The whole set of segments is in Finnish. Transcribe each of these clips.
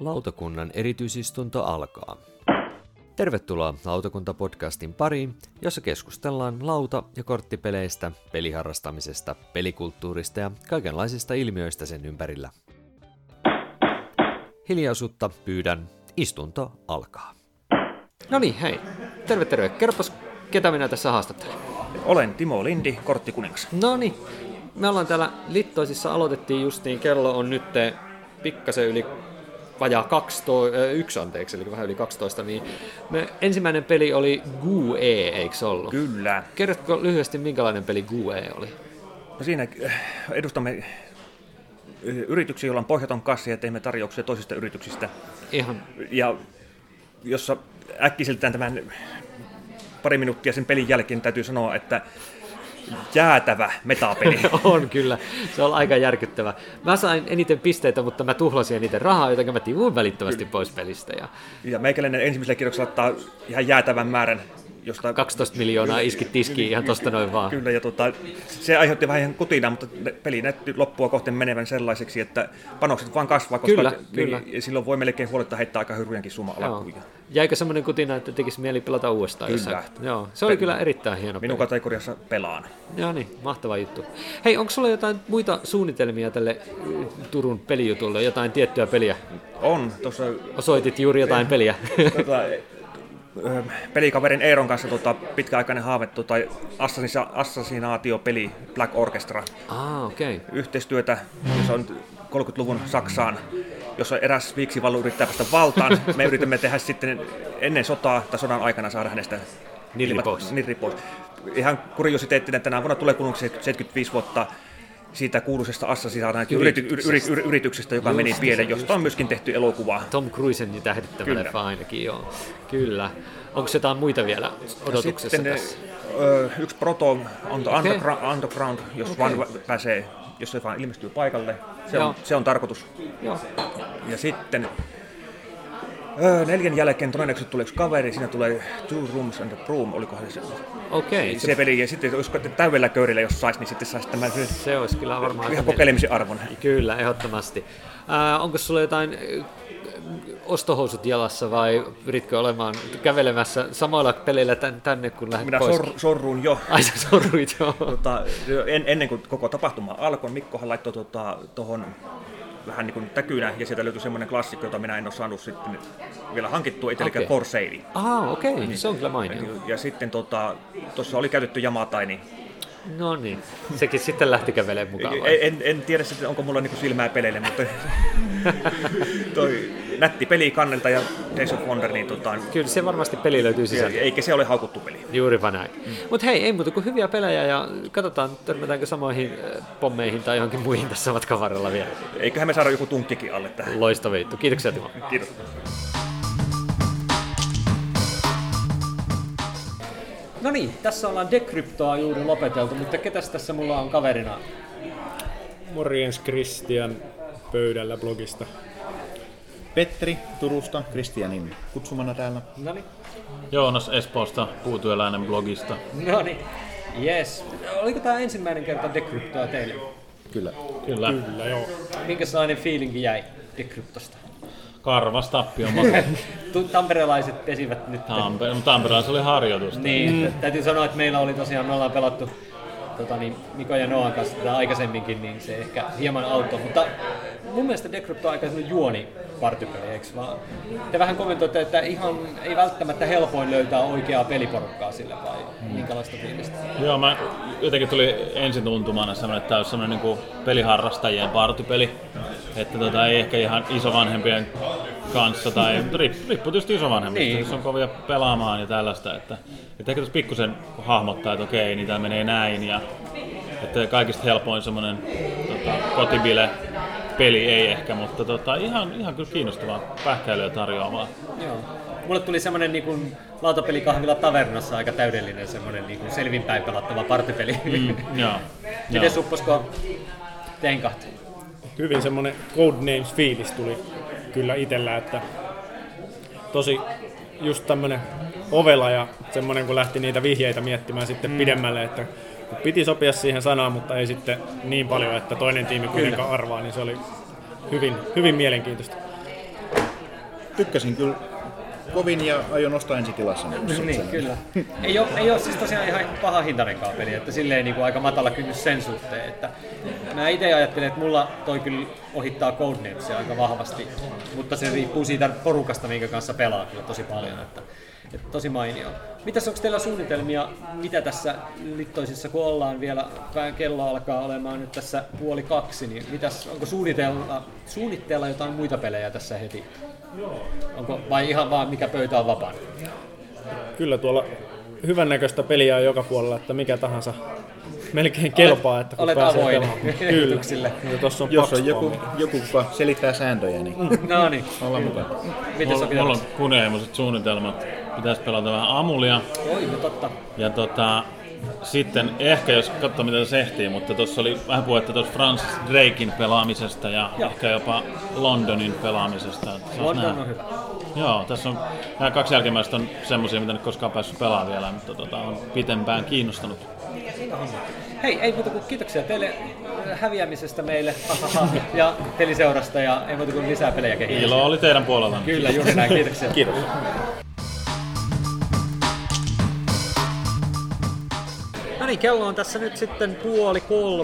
Lautakunnan erityisistunto alkaa. Tervetuloa Lautakunta-podcastin pariin, jossa keskustellaan lauta- ja korttipeleistä, peliharrastamisesta, pelikulttuurista ja kaikenlaisista ilmiöistä sen ympärillä. Hiljaisuutta pyydän. Istunto alkaa. No niin, hei. Terve. Kerropas, ketä minä tässä haastattelen. Olen Timo Lindi, Kortti Kuningas. No niin. Me ollaan täällä Littoisissa, aloitettiin justiin. Kello on nyt pikkasen yli vajaa 1, eli vähän yli 12, niin me ensimmäinen peli oli Goo E, eikö se ollut? Kyllä. Kerrotko lyhyesti, minkälainen peli Goo E oli? No siinä edustamme yrityksiä, joilla on pohjaton kassi, ja teemme tarjouksia toisista yrityksistä. Ihan. Ja jossa äkkiseltään tämän pari minuuttia sen pelin jälkeen täytyy sanoa, että jäätävä metapeli. On kyllä, se on aika järkyttävä. Mä sain eniten pisteitä, mutta mä tuhlasin eniten rahaa, joten mä tivuin välittömästi pois pelistä. Ja meikäläinen ensimmäisellä kierroksella ottaa ihan jäätävän määrän. Josta 12 miljoonaa iski tiskiin ihan tosta noin vaan. Kyllä, ja se aiheutti vähän ihan kutinaa, mutta peli näytti loppua kohten menevän sellaiseksi, että panokset vaan kasvaa, koska kyllä. Silloin voi melkein huoletta heittää aika hyrjänkin summa alakuja. Jäikö semmoinen kutina, että tekisi mieli pelata uudestaan? Kyllä. Joo, se oli kyllä erittäin hieno peli. Minun kategoriassa pelaan. Joo niin, mahtava juttu. Hei, onko sulla jotain muita suunnitelmia tälle Turun pelijutulle, jotain tiettyä peliä? On. Tuossa osoitit juuri jotain peliä. Pelikaverin Eeron kanssa pitkäaikainen haave, assassinaatiopeli Black Orchestra. Okay. Yhteistyötä, jossa on 30-luvun Saksaan, jossa eräs viiksivallu yrittää päästä valtaan. Me yritämme tehdä sitten ennen sotaa tai sodan aikana saada hänestä nirri pois. Ihan kuriositeettina tänä vuonna tulee kuluneeksi 75 vuotta siitä kuuluisesta assassinaatiota-yrityksestä, joka just meni pieleen, josta on myöskin tehty elokuvaa. Tom Cruisen tähdittävä leffa ainakin, joo. Kyllä. Onko jotain muita vielä odotuksessa sitten, tässä? Yksi proto on Underground, jos vaan pääsee, jos se vaan ilmestyy paikalle. Se on tarkoitus. Joo. Ja sitten 4 jälkeen todennäköisesti tulee yksi kaveri, siinä tulee Two Rooms and a Broom, olikohan se se peli, ja sitten olisiko täydellä köyrillä, jos saisi, niin sitten saisi tämän se olisi kyllä varmaan ihan kokeilemisen arvon. Kyllä, ehdottomasti. Onko sulla jotain ostohousut jalassa vai yritkö olemaan kävelemässä samoilla peleillä tänne, kun lähdet pois? Minä sorruin jo. Ai sä sorruit jo. Ennen kuin koko tapahtuma alkoi, Mikkohan laittoi tuohon vähän niin kuin täkynä, ja sieltä löytyi semmoinen klassikko, jota minä en ole saanut sitten vielä hankittua itse, eli Porscheini. Niin. Se on kyllä mainio. Ja sitten tuossa oli käytetty Yamatai, niin... No niin, sekin sitten lähti kävelemään mukaan. En tiedä sitten, onko mulla niinku silmää peleille, mutta toi nätti peli kannelta ja Days of Wonder, niin Kyllä se varmasti peli löytyy sisältä. Eikä se ole haukuttu peli. Juuripa näin. Mutta hei, ei muuta kuin hyviä pelejä, ja katsotaan, törmätäänkö samoihin pommeihin tai johonkin muihin tässä matkan varrella vielä. Eiköhän me saada joku tunkkikin alle tähän. Loistava juttu. Kiitoksia, Timo. Kiitos. No niin, tässä ollaan Dekryptoa juuri lopeteltu, mutta ketäs tässä mulla on kaverina? Morjens, Kristian pöydällä blogista. Petri Turusta, Kristianin kutsumana täällä. Noniin. Joonas Espoosta, Puutueläinen blogista. Noniin, yes. Oliko tää ensimmäinen kerta Dekryptoa teille? Kyllä, joo. Minkälainen fiilinki jäi Dekryptosta? Karvas tappio. Tamperelaiset pesivät nyt. Tamperelaiset oli harjoitusta. Niin, täytyy sanoa, että meillä oli tosiaan, me ollaan pelattu Mikon ja Noan kanssa tätä aikaisemminkin, niin se ehkä hieman auttoi. Mutta mun mielestä Dekrypto on aika sellainen juonipartypeli, eikö vaan? Te vähän kommentoitte, että ihan ei välttämättä helpoin löytää oikeaa peliporukkaa sille, vai minkälaista fiilistä? Joo, mä jotenkin tuli ensin tuntumana sellainen, että tämä on sellainen niin peliharrastajien partypeli. Että ei ehkä ihan isovanhempien kanssa, tai riippuu tietysti isovanhemmista, jos on kovia pelaamaan ja tällaista. Että ehkä tuossa pikkusen hahmottaa, että okei, niin tämä menee näin. Ja, että kaikista helpoin semmoinen kotibile-peli ei ehkä, mutta ihan kyllä kiinnostavaa pähkäilyä tarjoamaa. Joo. Mulle tuli semmoinen niin lautapelikahvila tavernassa aika täydellinen semmoinen niin selvinpäin pelattava partypeli. Miten supposko tenkahti? Hyvin semmoinen Codenames-fiilis tuli kyllä itsellä, että tosi just tämmönen ovela ja semmoinen, kun lähti niitä vihjeitä miettimään sitten pidemmälle, että piti sopia siihen sanaan, mutta ei sitten niin paljon, että toinen tiimi kuitenkaan arvaa, niin se oli hyvin mielenkiintoista. Tykkäsin kyllä kovin ja aion ostaa ensi tilassa. Niin, kyllä. Ei ole siis tosiaan ihan paha hintainenkaan peli, että silleen niin kuin aika matala kynnys sen suhteen. Että mä itse ajattelen, että mulla toi kyllä ohittaa Codenamesia aika vahvasti, mutta se riippuu siitä porukasta, minkä kanssa pelaa kyllä tosi paljon. Että tosi mainio. Mitäs, onko teillä suunnitelmia, mitä tässä Littoisissa, kun ollaan vielä, kello alkaa olemaan nyt tässä 1:30, niin mitäs, onko suunnitteilla jotain muita pelejä tässä heti? Onko, vai ihan vaan mikä pöytä on vapaana? Kyllä tuolla hyvännäköistä peliä on joka puolella, että mikä tahansa melkein kelpaa, että kun pääsee pelaamaan. Kyllä. On jos on joku kuka selittää sääntöjä, niin no niin. Ollaan mukana. Mulla on kunnianhimoiset suunnitelmat. Pitäisi pelata vähän Amulia. Oi, totta. Ja sitten ehkä, jos katsoo mitä se ehtii, mutta tuossa oli vähän puhetta tuossa Francis Drakein pelaamisesta ja ehkä jopa Londonin pelaamisesta. London on hyvä. Joo, tässä on nämä kaksi jälkimmäistä on semmoisia, mitä nyt koskaan päässyt pelaamaan vielä, mutta on pitempään kiinnostanut. Hei, ei muuta kuin kiitoksia teille häviämisestä meille ja peliseurasta ja ei muuta kuin lisää pelejä kehitystä. Ilo oli teidän puolella. Kyllä, juuri näin. Kiitoksia. Kiitos. No niin, kello on tässä nyt sitten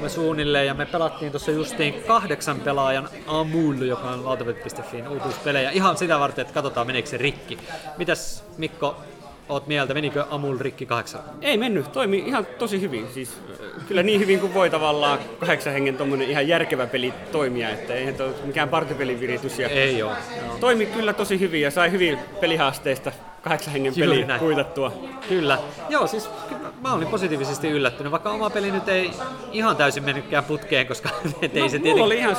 2:30 suunnilleen ja me pelattiin tuossa justiin 8 pelaajan Amul, joka on Lautavet.fi:n uutuuspelejä. Ihan sitä varten, että katsotaan meneekö se rikki. Mitäs Mikko? Oot mieltä, menikö Amul rikki 8? Ei mennyt, toimi ihan tosi hyvin. Siis, kyllä niin hyvin kuin voi tavallaan 8 hengen tommonen ihan järkevä peli toimia, että eihän toi mikään partipeliviritys. Ei oo. Toimi kyllä tosi hyvin ja sai hyvin pelihaasteista 8 hengen peli kuitattua. Kyllä. Joo, siis mä olin positiivisesti yllättynyt, vaikka oma peli nyt ei ihan täysin mennytkään putkeen, koska ei se tietenkin. Mulla oli ihan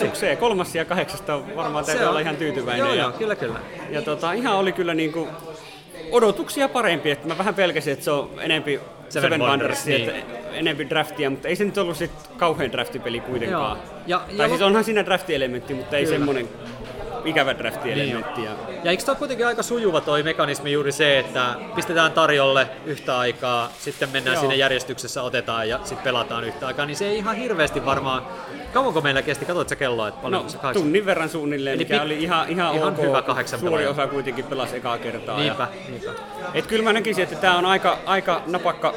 sukseen. 3 ja 8 on varmaan täytyy olla ihan tyytyväinen. Joo, kyllä. Ja ihan oli kyllä niinku odotuksia parempi, että mä vähän pelkäsin, että se on enempi Seven Wonders, niin. Enempi draftia, mutta ei se nyt ollut kauhean draftipeli kuitenkaan. Tai siis onhan siinä draftielementti, mutta ei semmoinen ikävä draftielementti. Niin. Ja eikö tämä kuitenkin aika sujuva toi mekanismi juuri se, että pistetään tarjolle yhtä aikaa, sitten mennään siinä järjestyksessä, otetaan ja sitten pelataan yhtä aikaa, niin se ei ihan hirveästi varmaan. Kauanko meillä kesti? Katsoit sä kelloa, että paljon se 8? Tunnin verran suunnilleen, eli mikä oli ihan ok. Hyvä 8 pelaaja. Suuri osa kuitenkin pelasi ekaa kertaa. Niinpä. Et kyllä mä näkisin, että tää on aika napakka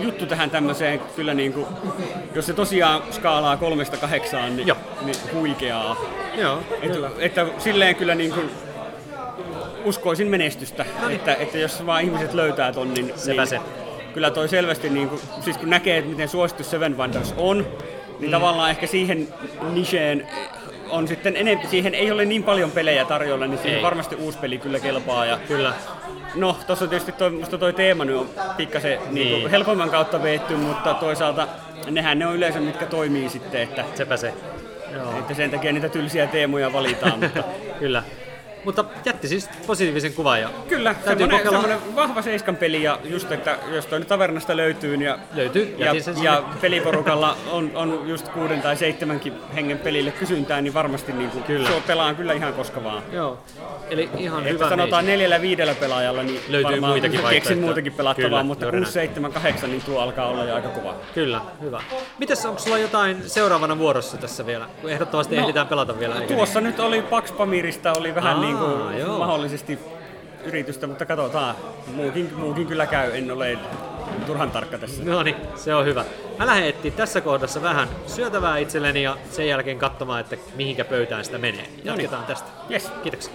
juttu tähän tämmöiseen, kyllä niinku, jos se tosiaan skaalaa 3-8, niin huikeaa. Joo, että silleen kyllä niinku uskoisin menestystä, että jos vaan ihmiset löytää ton, niin se. Kyllä toi selvästi, niinku, siis kun näkee, että miten suosittu Seven Wonders on, niin tavallaan ehkä siihen nicheen on sitten enemmän, siihen ei ole niin paljon pelejä tarjolla, niin siihen varmasti uusi peli kyllä kelpaa. Ja kyllä. No, tuossa tietysti toi teema nyt on pikkasen niin helpomman kautta veitty, mutta toisaalta nehän ne on yleensä, mitkä toimii sitten. Että, sepä se. Joo. Että sen takia niitä tylsiä teemoja valitaan. Mutta kyllä. Mutta jätti siis positiivisen kuvan. Ja kyllä, semmoinen vahva 7 peli ja just, että jos toi nyt tavernasta löytyy ja peliporukalla on just 6 tai 7 hengen pelille kysyntää, niin varmasti niinku pelaan kyllä ihan koska vaan. Joo, eli ihan että hyvä. Sanotaan meisi. 4-5 pelaajalla niin löytyy muitakin keksin muutakin pelattavaa, kyllä, mutta 6, 7, 8 niin tuo alkaa olla jo aika kova. Kyllä, hyvä. Mites, onko sulla jotain seuraavana vuorossa tässä vielä? Kun ehdottomasti ehditään pelata vielä. Tuossa nyt oli Pax Pamirista oli vähän niin mahdollisesti yritystä, mutta katsotaan. Muukin kyllä käy, en ole turhan tarkka tässä. No niin, se on hyvä. Mä lähden etsiä tässä kohdassa vähän syötävää itselleni ja sen jälkeen katsomaan, että mihinkä pöytään sitä menee. Jatketaan tästä. Yes. Kiitoksia.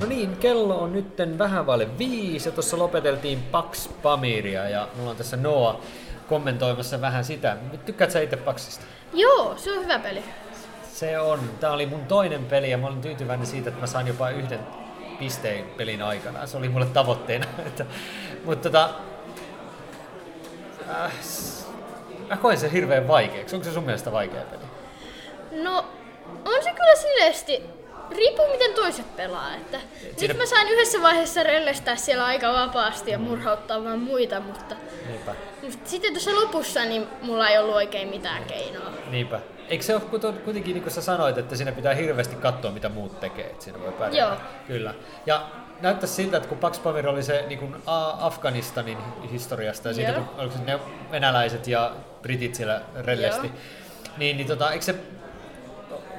No niin, kello on nytten vähän vaille 5 ja tuossa lopeteltiin Pax Pamiria ja mulla on tässä Noa kommentoimassa vähän sitä. Tykkäät sä itse Paxista? Joo, se on hyvä peli. Se on. Tää oli mun toinen peli ja mä olin tyytyväinen siitä, että mä sain jopa 1 pisteen pelin aikana. Se oli mulle tavoitteena. Mutta mä koen sen hirveän vaikeaksi. Onko se sun mielestä vaikea peli? No, on se kyllä silesti riippuu miten toiset pelaa. Että siinä... Nyt mä sain yhdessä vaiheessa rellestää siellä aika vapaasti ja murhauttaa vaan muita, mutta... Niinpä. Sitten tuossa lopussa niin mulla ei ollut oikein mitään keinoa. Niinpä. Eikö se ole kuitenkin, niin kuin sä sanoit, että siinä pitää hirveästi katsoa, mitä muut tekee, että siinä voi pärjää? Joo. Kyllä. Ja näyttäisi siltä, että kun Pax Pamir oli se niin kuin Afganistanin historiasta ja siitä, kun oliko se ne venäläiset ja britit siellä rellesti, niin eikö se...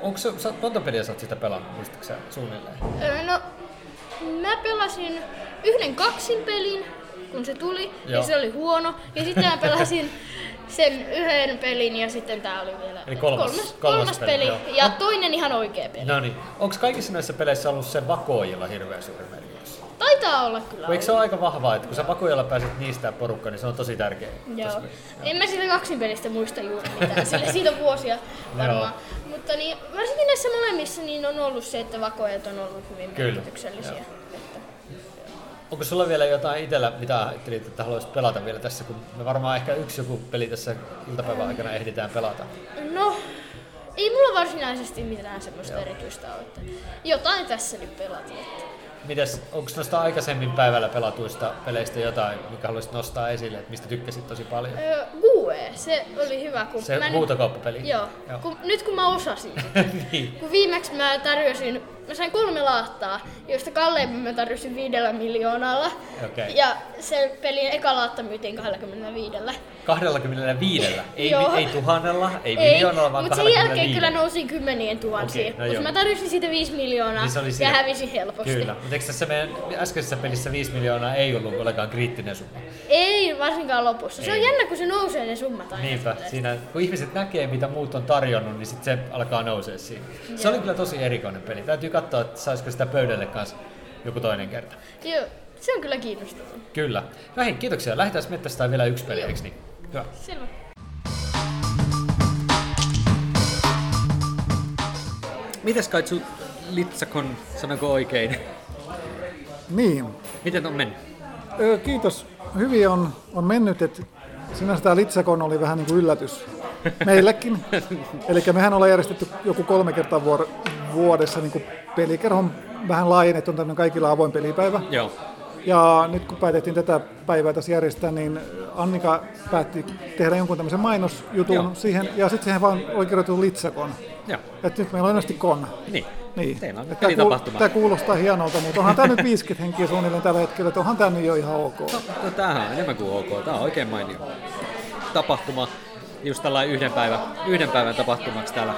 Onko se, monta peliä sä oot sitä pelannut, muistatko sä suunnilleen? No, mä pelasin yhden kaksin pelin, kun se tuli, ja se oli huono. Ja sitten mä pelasin sen yhden pelin ja sitten tää oli vielä eli kolmas peli ja toinen ihan oikea peli. No niin. Onko kaikissa näissä peleissä ollut se vakoojilla hirveän suuri merkitys? Taitaa olla kyllä. Eikö se ole aika vahvaa, että kun sä vakoojilla pääset niistä porukkaan, niin se on tosi tärkeä. Joo. Tossa, en mä sitä kaksin pelistä muista juuri mitään, sillä siitä on vuosia varmaan. Mutta niin, varsinkin näissä molemmissa niin on ollut se, että vakoojat on ollut hyvin merkityksellisiä. Onko sulla vielä jotain itsellä, mitä ajattelit, että haluaisit pelata vielä tässä, kun me varmaan ehkä joku peli tässä iltapäivän aikana ehditään pelata? No, ei mulla varsinaisesti mitään semmoista erityistä ole. Jotain tässä nyt pelataan. Mites, onko noista aikaisemmin päivällä pelatuista peleistä jotain, mikä haluaisit nostaa esille, että mistä tykkäsit tosi paljon? Goo E, se oli hyvä. Kun se huutokauppapeli? Joo. Nyt kun mä osasin sitä. Niin. Kun viimeksi mä tarjosin, mä sain 3 laattaa, joista kalleimmin mä tarjosin 5 miljoonalla. Okay. Ja se pelin eka laatta myytiin 25. 25? Ei 1 000, ei miljoonalla, vaan 25. Mutta sen jälkeen kyllä nousi 10 000. Okay, no mä tarjosin siitä 5 miljoonaa niin ja hävisin helposti. Kyllä. Eikö tässä meidän äskeisessä pelissä 5 miljoonaa ei ollut ollenkaan kriittinen summa? Ei, varsinkaan lopussa. Se on jännä, kun se nousee ne summat aina. Niinpä, siinä, kun ihmiset näkee, mitä muut on tarjonnut, niin sit se alkaa nousee siinä. Joo. Se oli kyllä tosi erikoinen peli. Täytyy katsoa, että saisiko sitä pöydälle kanssa joku toinen kerta. Joo, se on kyllä kiinnostavaa. Kyllä. No hei, kiitoksia. Lähdetään metsästään vielä yksi peli, eikö niin? Hyvä. Selvä. Mites Kaitsu Litsakon, sanonko oikein? Niin. Miten on mennyt? Kiitos. Hyvin on mennyt, että sinänsä tämä Litsakon oli vähän niin kuin yllätys meillekin. Eli mehän ollaan järjestetty joku 3 kertaa vuodessa niin kuin pelikerhon vähän laajennettu, on tämmöinen kaikilla avoin pelipäivä. Joo. Ja nyt kun päätettiin tätä päivää tässä järjestää, niin Annika päätti tehdä jonkun tämmöisen mainosjutun siihen, ja sitten siihen vaan oli kirjoitettu Litsakon. Joo. Että nyt meillä on ainoasti kon. Niin. Tämä kuulostaa hienolta, mutta onhan tämä nyt 50 henkiä suunnilleen tällä hetkellä, että onhan tämä nyt jo ihan ok. No, tämähän on enemmän kuin ok, tämä on oikein mainio tapahtuma, just tällainen yhden päivän tapahtumaksi täällä.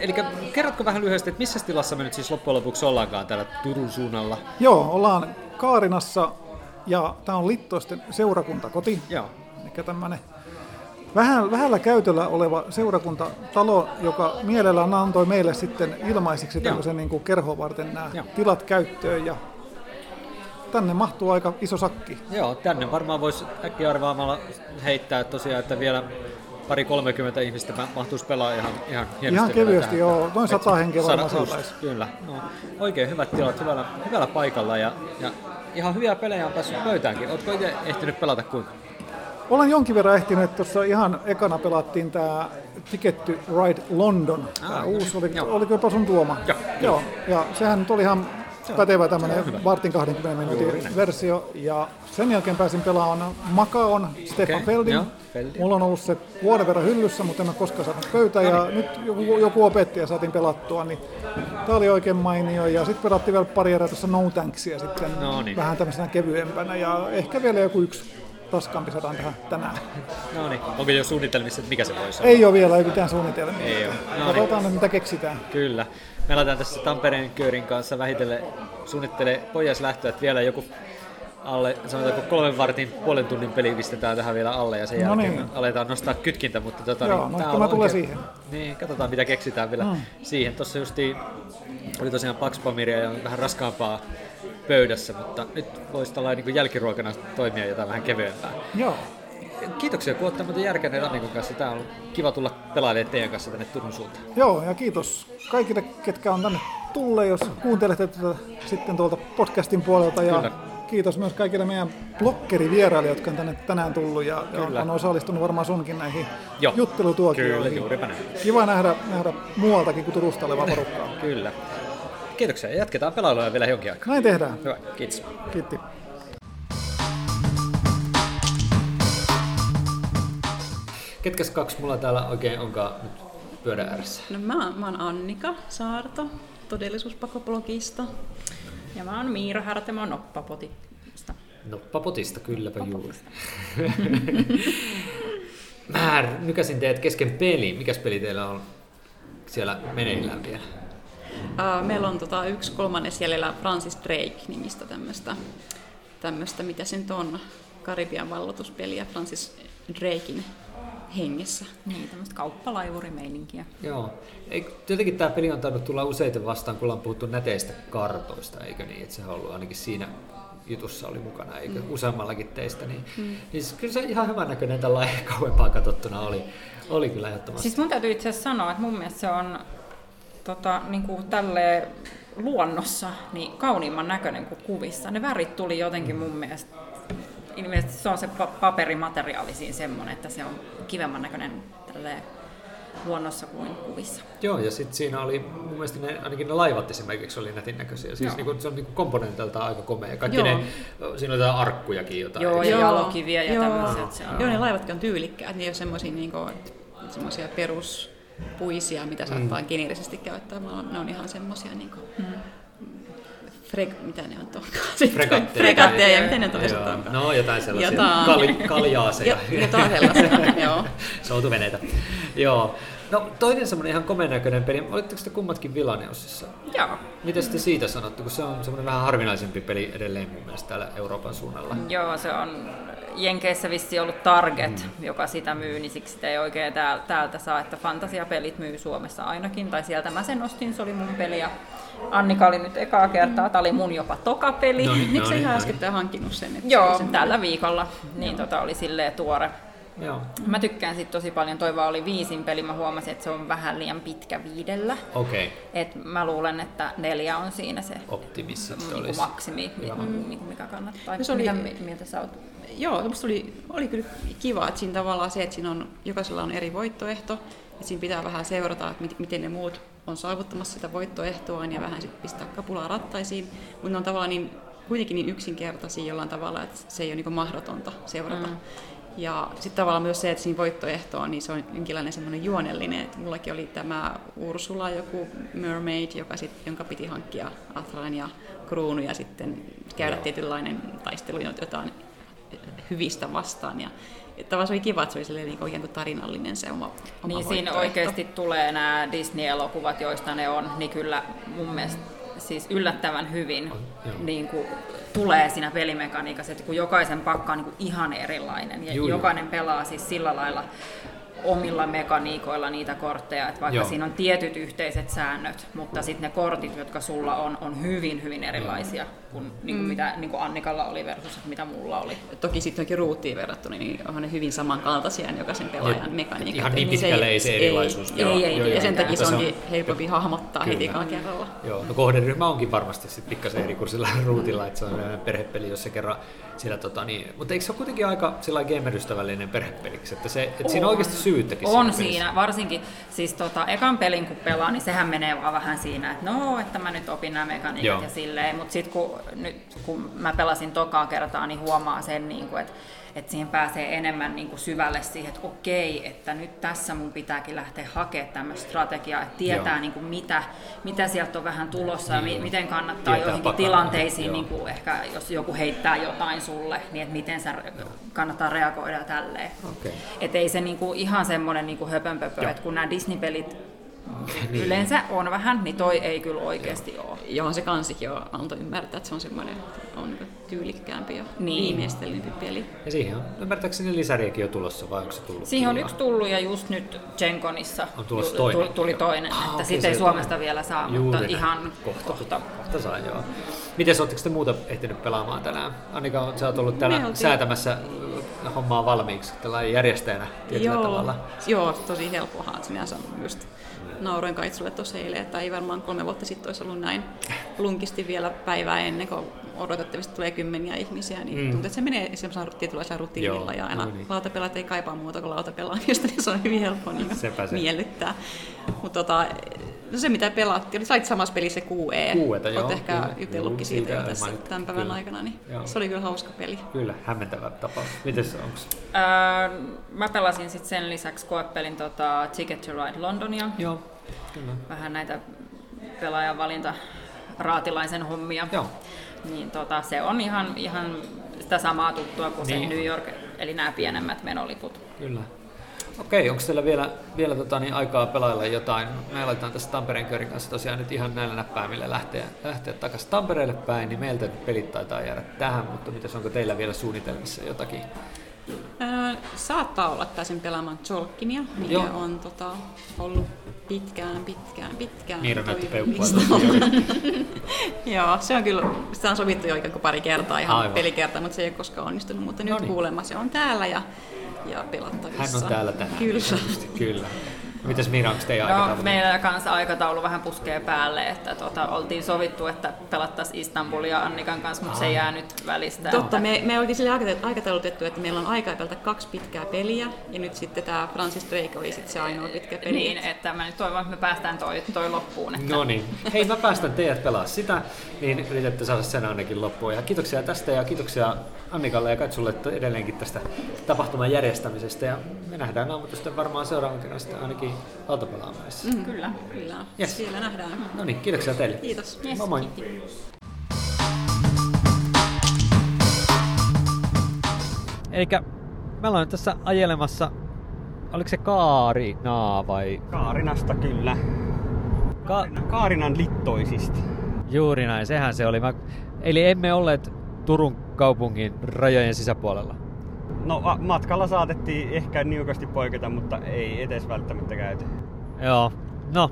Eli kerrotko vähän lyhyesti, että missä tilassa me nyt siis loppujen lopuksi ollaankaan täällä Turun suunnalla? Joo, ollaan Kaarinassa ja tämä on Littoisten seurakuntakoti, eli tämmöinen vähällä käytöllä oleva seurakuntatalo, joka mielellään antoi meille sitten ilmaiseksi tämmöisen niin kuin kerhoa varten nämä tilat käyttöön. Ja tänne mahtuu aika iso sakki. Joo, tänne varmaan voisi äkkiä arvaamalla heittää tosiaan, että vielä 30 ihmistä mahtuisi pelaa ihan hienosti. Ihan kevyesti, joo. Noin 100 henkeä varmaan saataisiin. Kyllä. No, oikein hyvät tilat, hyvällä paikalla ja ihan hyviä pelejä on päässyt pöytäänkin. Oletko itse ehtinyt pelata kuinka? Olen jonkin verran ehtinyt, että tuossa ihan ekana pelattiin tämä Ticket to Ride London. Tämä uusi, oliko jopa sun tuoma? Joo. Ja sehän oli ihan pätevä tämmöinen vartin 20 minuutin versio. Ja sen jälkeen pääsin pelaamaan Macaon, Stefan Feldin. Mulla on ollut se vuoden verran hyllyssä, mutta en ole koskaan saanut pöytään. Ja nyt joku opetti ja saatiin pelattua, niin tämä oli oikein mainio. Ja sitten pelattiin vielä pari erää tuossa No Tanksia sitten vähän tämmöisenä kevyempänä. Ja ehkä vielä joku yksi taskampi saadaan tähän tänään. No niin. Onko jo suunnitelmissa, että mikä se voisi olla? Ei ole vielä, ei mitään suunnitelmia. Ei ole. Katsotaan nyt, mitä keksitään. Kyllä. Me aletaan tässä Tampereen Köörin kanssa vähitellen suunnittelee pojaislähtöä, että vielä joku alle, sanotaanko 3 vartin, puolen tunnin peli pistetään tähän vielä alle ja sen jälkeen aletaan nostaa kytkintä, mutta tämä tulee siihen. Niin, katsotaan mitä keksitään vielä siihen. Tuossa justiin oli tosiaan Pax Pamiria ja vähän raskaampaa pöydässä, mutta nyt voisi tällainen niin jälkiruokana toimia jotain vähän kevyempää. Joo. Kiitoksia, kun olette muuten järkäneet Annikon kanssa. Tämä on kiva tulla pelailemaan teidän kanssa tänne Turun suuntaan. Joo, ja kiitos kaikille, ketkä on tänne tulleet, jos kuuntelette tätä sitten tuolta podcastin puolelta. Ja kiitos myös kaikille meidän blokkerivieraille, jotka on tänne tänään tullut ja on osallistunut varmaan sunkin näihin juttelutuokioihin. Kiva nähdä muualtakin kuin Turusta olevaa porukkaa. Kyllä. Kiitoksia. Jatketaan pelailuja vielä jonkin aikaa. Näin tehdään. Hyvä, kiitos. Kiitti. Ketkäs kaksi mulla täällä oikein onkaan nyt pyörän ääressä? No mä oon Annika Saarto, todellisuuspakoblogista. Ja mä oon Miira Härte, mä oon Noppapotista. Noppapotista, kylläpä juuri. Mä nykäsin teet kesken peliin. Mikäs peli teillä on siellä meneillään vielä? Meillä on yksi kolmannes jäljellä Francis Drake-nimistä tämmöistä, mitä se nyt on, Karibian valloituspeliä Francis Drakein hengessä. Niin, tämmöistä kauppalaivurimeininkiä. Joo. Jotenkin tämä peli on tainnut tulla useiten vastaan, kun ollaan puhuttu näteistä kartoista, eikö niin? Että sehän on ollut ainakin siinä jutussa oli mukana, eikö? Useammallakin teistä. Niin kyllä se ihan hyvän näköinen tällainen kauempaa katsottuna oli kyllä ehdottomasti. Siis mun täytyy itse asiassa sanoa, että mun mielestä se on niin kuin tälleen luonnossa niin kauniimman näköinen kuin kuvissa. Ne värit tuli jotenkin mun mielestä. Ilmeisesti se on se paperimateriaali siinä semmoinen, että se on kivemman näköinen tälleen luonnossa kuin kuvissa. Joo, ja sitten siinä oli mun mielestä ainakin ne laivat esimerkiksi oli nätin näköisiä. Siis se on niin komponentiltaan aika komea. Kaikki ne, siinä oli jotain arkkujakin jotain. Joo, ja jalokiviä ja tämmöiset. Joo, ne laivatkin on tyylikkäät. Ne ei ole semmoisia niin peruspuisia, mitä saattaa geneerisesti käyttää. Ne on ihan semmoisia mitä ne on tuokaan? Fregatteja ja miten ne toiset on? No jotain sellaisia, kaljaaseja. Jotain sellaisia, joo. Soutuveneitä. Joo. No toinen semmoinen ihan komeen näköinen peli, olitteko te kummatkin Villaineusissa? Joo. Miten te siitä sanottu, kun se on semmoinen vähän harvinaisempi peli edelleen mun mielestä täällä Euroopan suunnalla? Joo, se on Jenkeissä vissiin ollut Target, joka sitä myy, niin siksi sitä ei oikein täältä saa, että fantasiapelit myy Suomessa ainakin, tai sieltä mä sen ostin, se oli mun peli. Annika oli nyt ekaa kertaa, tämä oli mun jopa toka peli. Eikö sä ihan äsken hankkinut sen? Joo, tällä viikolla, niin oli silleen tuore. Joo. Mä tykkään siitä tosi paljon, toi vaan oli 5 peli, mä huomasin, että se on vähän liian pitkä 5. Okei. Et mä luulen, että 4 on siinä se maksimi, mikä kannattaa. Miltä sä oot? Joo, musta oli kyllä kiva, että siinä tavallaan se, että siinä on, jokaisella on eri voittoehto. Siinä pitää vähän seurata, että miten ne muut on saavuttamassa sitä voittoehtoaan ja vähän sit pistää kapulaa rattaisiin, mutta ne on tavallaan kuitenkin niin yksinkertaisia jollain tavalla, että se ei ole niin mahdotonta seurata. Ja sitten tavallaan myös se, että siinä voittoehto on, niin se on jonkinlainen semmoinen juonellinen, että mullakin oli tämä Ursula, joku mermaid, jonka piti hankkia Athran ja kruunu ja sitten käydä tietynlainen taistelu jotain hyvistä vastaan. Ja tavallaan se oli kiva, että se oli sellainen oikein kuin tarinallinen se oma niin siinä oikeasti tulee nämä Disney-elokuvat, joista ne on, niin kyllä mun mielestä siis yllättävän hyvin niin kuin tulee siinä pelimekaniikassa, että kun jokaisen pakka on niin kuin ihan erilainen ja jokainen pelaa siis sillä lailla omilla mekaniikoilla niitä kortteja, että vaikka siinä on tietyt yhteiset säännöt, mutta sitten ne kortit, jotka sulla on hyvin, hyvin erilaisia kuin, mitä niin kuin Annikalla oli versus mitä mulla oli. Toki sitten onkin ruuttiin verrattuna, niin onhan ne hyvin samankaltaisia jokaisen pelaajan mekaniikat. Ihan niin pitkälle ei se erilaisuus. Ei, ja sen takia se onkin helpompi hahmottaa heti kerralla. Joo, no kohderyhmä onkin varmasti sitten pikkasen eri kuin sillä ruutilla, että se on perhepeli, jos se kerran siellä mutta eikö se ole kuitenkin aika sillä gamerystävällinen perhepeliksi, että siinä on oikeasti syyttäkin. On siinä, varsinkin siis ekan pelin kun pelaa, niin sehän menee vaan vähän siinä, että että mä nyt opin nämä mekaniikat ja silleen, mutta sitten kun mä pelasin tokaa kertaa, niin huomaa sen, että siihen pääsee enemmän syvälle siihen, että okei, että nyt tässä mun pitääkin lähteä hakemaan tämmöistä strategiaa, että tietää mitä sieltä on vähän tulossa ja miten kannattaa joihinkin tilanteisiin, ehkä jos joku heittää jotain sulle, niin että miten sä kannattaa reagoida tälleen. Okay. Että ei se ihan semmoinen höpönpöpö, että kun nämä Disney-pelit yleensä on vähän, niin toi ei kyllä oikeasti ole. Johon se kansikin on antoi ymmärtää, että se on semmoinen tyylikkäämpi ja viimeistellempi peli. Ja siihen on ymmärtääkseni lisäriäkin jo tulossa, vai onko se tullut? Siihen on yksi tullut ja just nyt Jenkonissa tuli toinen. Että sitä ei Suomesta vielä saa, mutta ihan kohta saa, joo. Mites, ootteko te muuta ehtinyt pelaamaan tänään? Annika, sä oot ollut täällä säätämässä hommaa valmiiksi tällainen järjestäjänä tietyllä tavalla. Joo, tosi helppohan sinänsä just. Nauroin kai sulle tuossa eilen, että ei varmaan 3 vuotta sitten olisi ollut näin lunkisti vielä päivää ennen kuin odotettavasti tulee kymmeniä ihmisiä, niin tuntuu, että se menee tietynlaisella rutiinilla ja aina lautapelaat ei kaipaa muuta kuin lautapelaamista, niin se on hyvin helppo miellyttää. Mutta No se, mitä pelattiin, sait samassa pelissä Goo E. Olet ehkä jutellutkin siitä jo tässä tämän päivän kyllä. aikana, niin joo. Se oli kyllä hauska peli. Kyllä, hämmentävä tapaus. Mites se onko? Mä pelasin sitten sen lisäksi koepelin Ticket to Ride Londonia. Joo, kyllä. Vähän näitä pelaajan valinta raatilaisen hommia. Joo. Niin se on ihan sitä samaa tuttua kuin niin. Se New York, eli nämä pienemmät menoliput. Kyllä. Okei, onko teillä vielä aikaa pelailla jotain? Me aletaan tässä Tampereen körin kanssa tosiaan nyt ihan näillä näppäimillä lähteä takaisin Tampereelle päin, niin meiltä pelit taitaa jäädä tähän, mutta mitäs onko teillä vielä suunnitelmissa jotakin? Saattaa olla, että pääsen pelaamaan Jolkinia, mikä joo. on ollut pitkään. Miira näytti peukkua. Joo, se on kyllä, sitä on sovittu jo ikään kuin pari kertaa ihan aivan. pelikertaa, mutta se ei ole koskaan onnistunut, mutta nyt kuulemma se on täällä ja pelattavissa. Hän on täällä tänään. Kyllä. Mitäs Miira, onko teidän aikataulu? Meillä kanssa aikataulu vähän puskee päälle, että oltiin sovittu, että pelattaisiin Istanbulia Annikan kanssa, mutta se jää nyt välistä. Totta, me oltiin sille aikataulutettu, että meillä on aikaa pelata 2 pitkää peliä, ja nyt sitten tämä Francis Drake oli sitten se ainoa pitkä peli. Niin, että mä nyt toivon, että me päästään toi loppuun. Että... No niin, hei mä päästän teidät pelaa sitä, niin yritätte saada sen ainakin loppuun. Ja kiitoksia tästä ja kiitoksia Annikalle ja Katsulle edelleenkin tästä tapahtuman järjestämisestä, ja me nähdään aamutusten varmaan seuraavan kerran sitten ainakin Autopalaamäessä. Kyllä. Yes. Siellä nähdään. No niin, kiitoksia teille. Kiitos. Yes, moi. Kiitos. Elikkä me ollaan nyt tässä ajelemassa, oliko se Kaarinaa vai? Kaarinasta kyllä. Kaarinan Littoisista. Juuri näin, sehän se oli. Eli emme olleet Turun kaupungin rajojen sisäpuolella. No matkalla saatettiin ehkä niukasti poiketa, mutta ei edes välttämättä käyty. Joo, no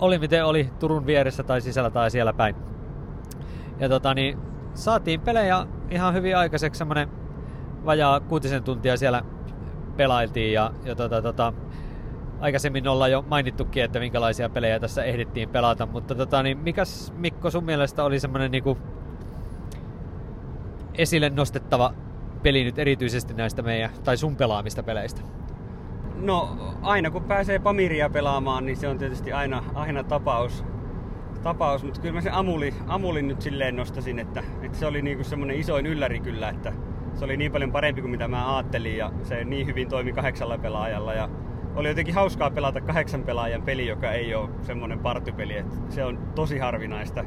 oli miten oli Turun vieressä tai sisällä tai siellä päin. Ja saatiin pelejä ihan hyvin aikaiseksi, semmonen vajaa 6 tuntia siellä pelailtiin ja aikaisemmin ollaan jo mainittukin, että minkälaisia pelejä tässä ehdittiin pelata, mutta mikäs Mikko sun mielestä oli semmonen niinku esille nostettava peli nyt erityisesti näistä meidän, tai sun pelaamista peleistä? No aina kun pääsee Pamiria pelaamaan, niin se on tietysti aina tapaus, mutta kyllä mä sen Amulin nyt silleen nostasin, että se oli niinku semmoinen isoin ylläri kyllä, että se oli niin paljon parempi kuin mitä mä ajattelin ja se niin hyvin toimi 8 pelaajalla ja oli jotenkin hauskaa pelata 8 pelaajan peli, joka ei ole semmoinen partypeli, että se on tosi harvinaista,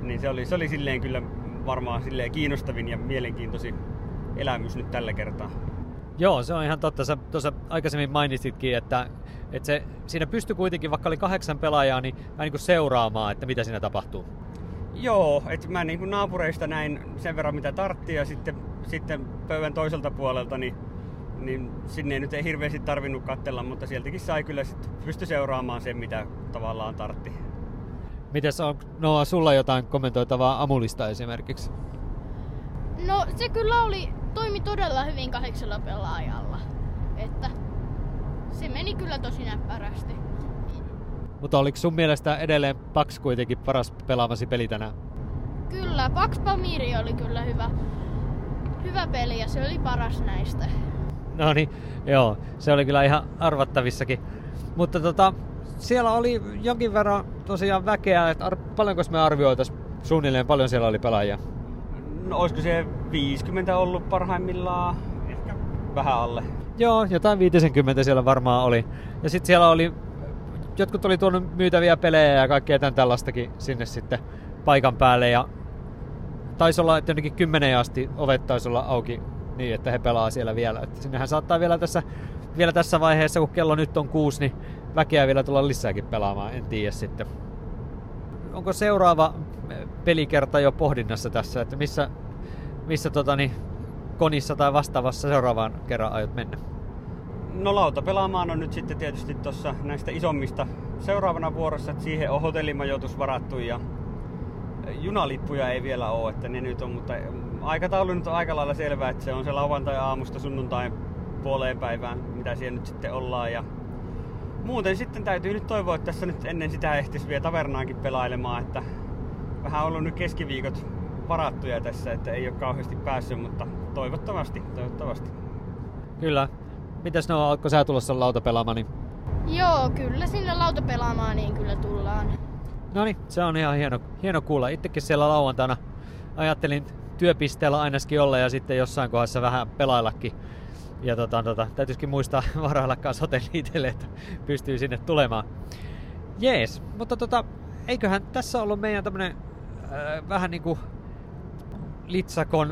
niin se oli silleen kyllä varmaan silleen kiinnostavin ja mielenkiintoisin elämys nyt tällä kertaa. Joo, se on ihan totta. Sä tuossa aikaisemmin mainitsitkin, että se, siinä pystyi kuitenkin, vaikka oli 8 pelaajaa, niin mä niin kuin seuraamaan, että mitä siinä tapahtuu. Joo, että mä niin kuin naapureista näin sen verran mitä tarttiin ja sitten pöydän toiselta puolelta, niin sinne nyt ei hirveästi tarvinnut katsella, mutta sieltäkin sai kyllä pysty seuraamaan sen, mitä tavallaan tartti. Mites on, Noa, sulla jotain kommentoitavaa Amulista esimerkiksi? No se kyllä toimi todella hyvin 8 pelaajalla, että se meni kyllä tosi näppärästi. Mutta oliko sun mielestä edelleen Pax kuitenkin paras pelaamasi peli tänään? Kyllä, Pax Pamir oli kyllä hyvä peli ja se oli paras näistä. No niin, joo, se oli kyllä ihan arvattavissakin. Mutta siellä oli jonkin verran tosiaan väkeä, että paljonko me arvioitaisiin suunnilleen paljon siellä oli pelaajia? No olisiko se 50 ollut parhaimmillaan, ehkä vähän alle. Joo, jotain 50 siellä varmaan oli. Ja sitten siellä oli, jotkut oli tuonut myytäviä pelejä ja kaikkea tämän tällaistakin sinne sitten paikan päälle. Ja taisi olla, että jonnekin 10 asti ovet taisi olla auki niin, että he pelaa siellä vielä. Että sinnehän saattaa vielä tässä vaiheessa, kun kello nyt on 6, niin väkeä vielä tulla lisääkin pelaamaan, en tiedä sitten. Onko seuraava pelikerta jo pohdinnassa tässä, että missä konissa tai vastaavassa seuraavaan kerran aiot mennä? No lautapelaamaan on nyt sitten tietysti tuossa näistä isommista seuraavana vuorossa, että siihen on hotellimajoitus varattu ja junalippuja ei vielä ole, että ne nyt on, mutta aikataulu nyt on aika lailla selvää, että se on se lauantai-aamusta sunnuntain puoleen päivään, mitä siellä nyt sitten ollaan ja muuten sitten täytyy nyt toivoa, että tässä nyt ennen sitä ehtisi vielä tavernaankin pelailemaan, että vähän on ollut nyt keskiviikot varattuja tässä, että ei ole kauheasti päässyt, mutta toivottavasti. Kyllä. Mitäs Noa, oletko sä tulossa lautapelaamaan? Joo, kyllä sinne lautapelaamaan niin kyllä tullaan. Noniin, se on ihan hieno kuulla. Itsekin siellä lauantaina ajattelin työpisteellä ainakin olla ja sitten jossain kohdassa vähän pelaillakin. Ja täytyisikin muistaa varailla kanssa hotellille, että pystyy sinne tulemaan. Jees, mutta eiköhän tässä ollut meidän tämmönen vähän niinku Litsakon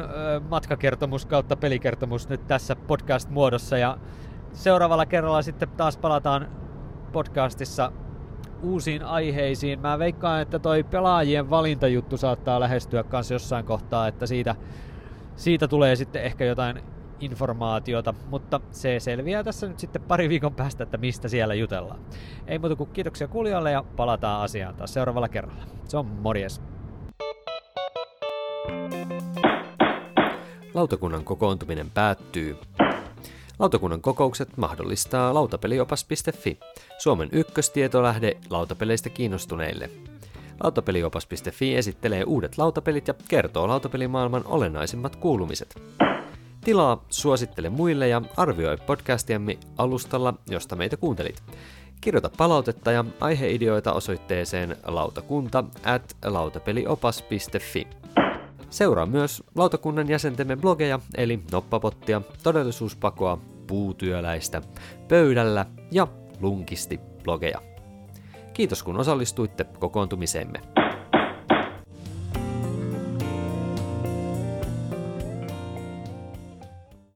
matkakertomus kautta pelikertomus nyt tässä podcast-muodossa. Ja seuraavalla kerralla sitten taas palataan podcastissa uusiin aiheisiin. Mä veikkaan, että toi pelaajien valintajuttu saattaa lähestyä kans jossain kohtaa, että siitä tulee sitten ehkä jotain informaatiota, mutta se selviää tässä nyt sitten pari viikon päästä, että mistä siellä jutellaan. Ei muuta kuin kiitoksia kuulijoille ja palataan asiaan taas seuraavalla kerralla. Se on morjes! Lautakunnan kokoontuminen päättyy. Lautakunnan kokoukset mahdollistaa lautapeliopas.fi, Suomen ykköstietolähde lautapeleistä kiinnostuneille. Lautapeliopas.fi esittelee uudet lautapelit ja kertoo lautapelimaailman olennaisimmat kuulumiset. Tilaa, suosittele muille ja arvioi podcastiamme alustalla, josta meitä kuuntelit. Kirjoita palautetta ja aiheideoita osoitteeseen lautakunta@lautapeliopas.fi. Seuraa myös lautakunnan jäsentemme blogeja, eli Noppapottia, Todellisuuspakoa, Puutyöläistä, Pöydällä ja Lunkisti blogeja. Kiitos kun osallistuitte kokoontumiseemme.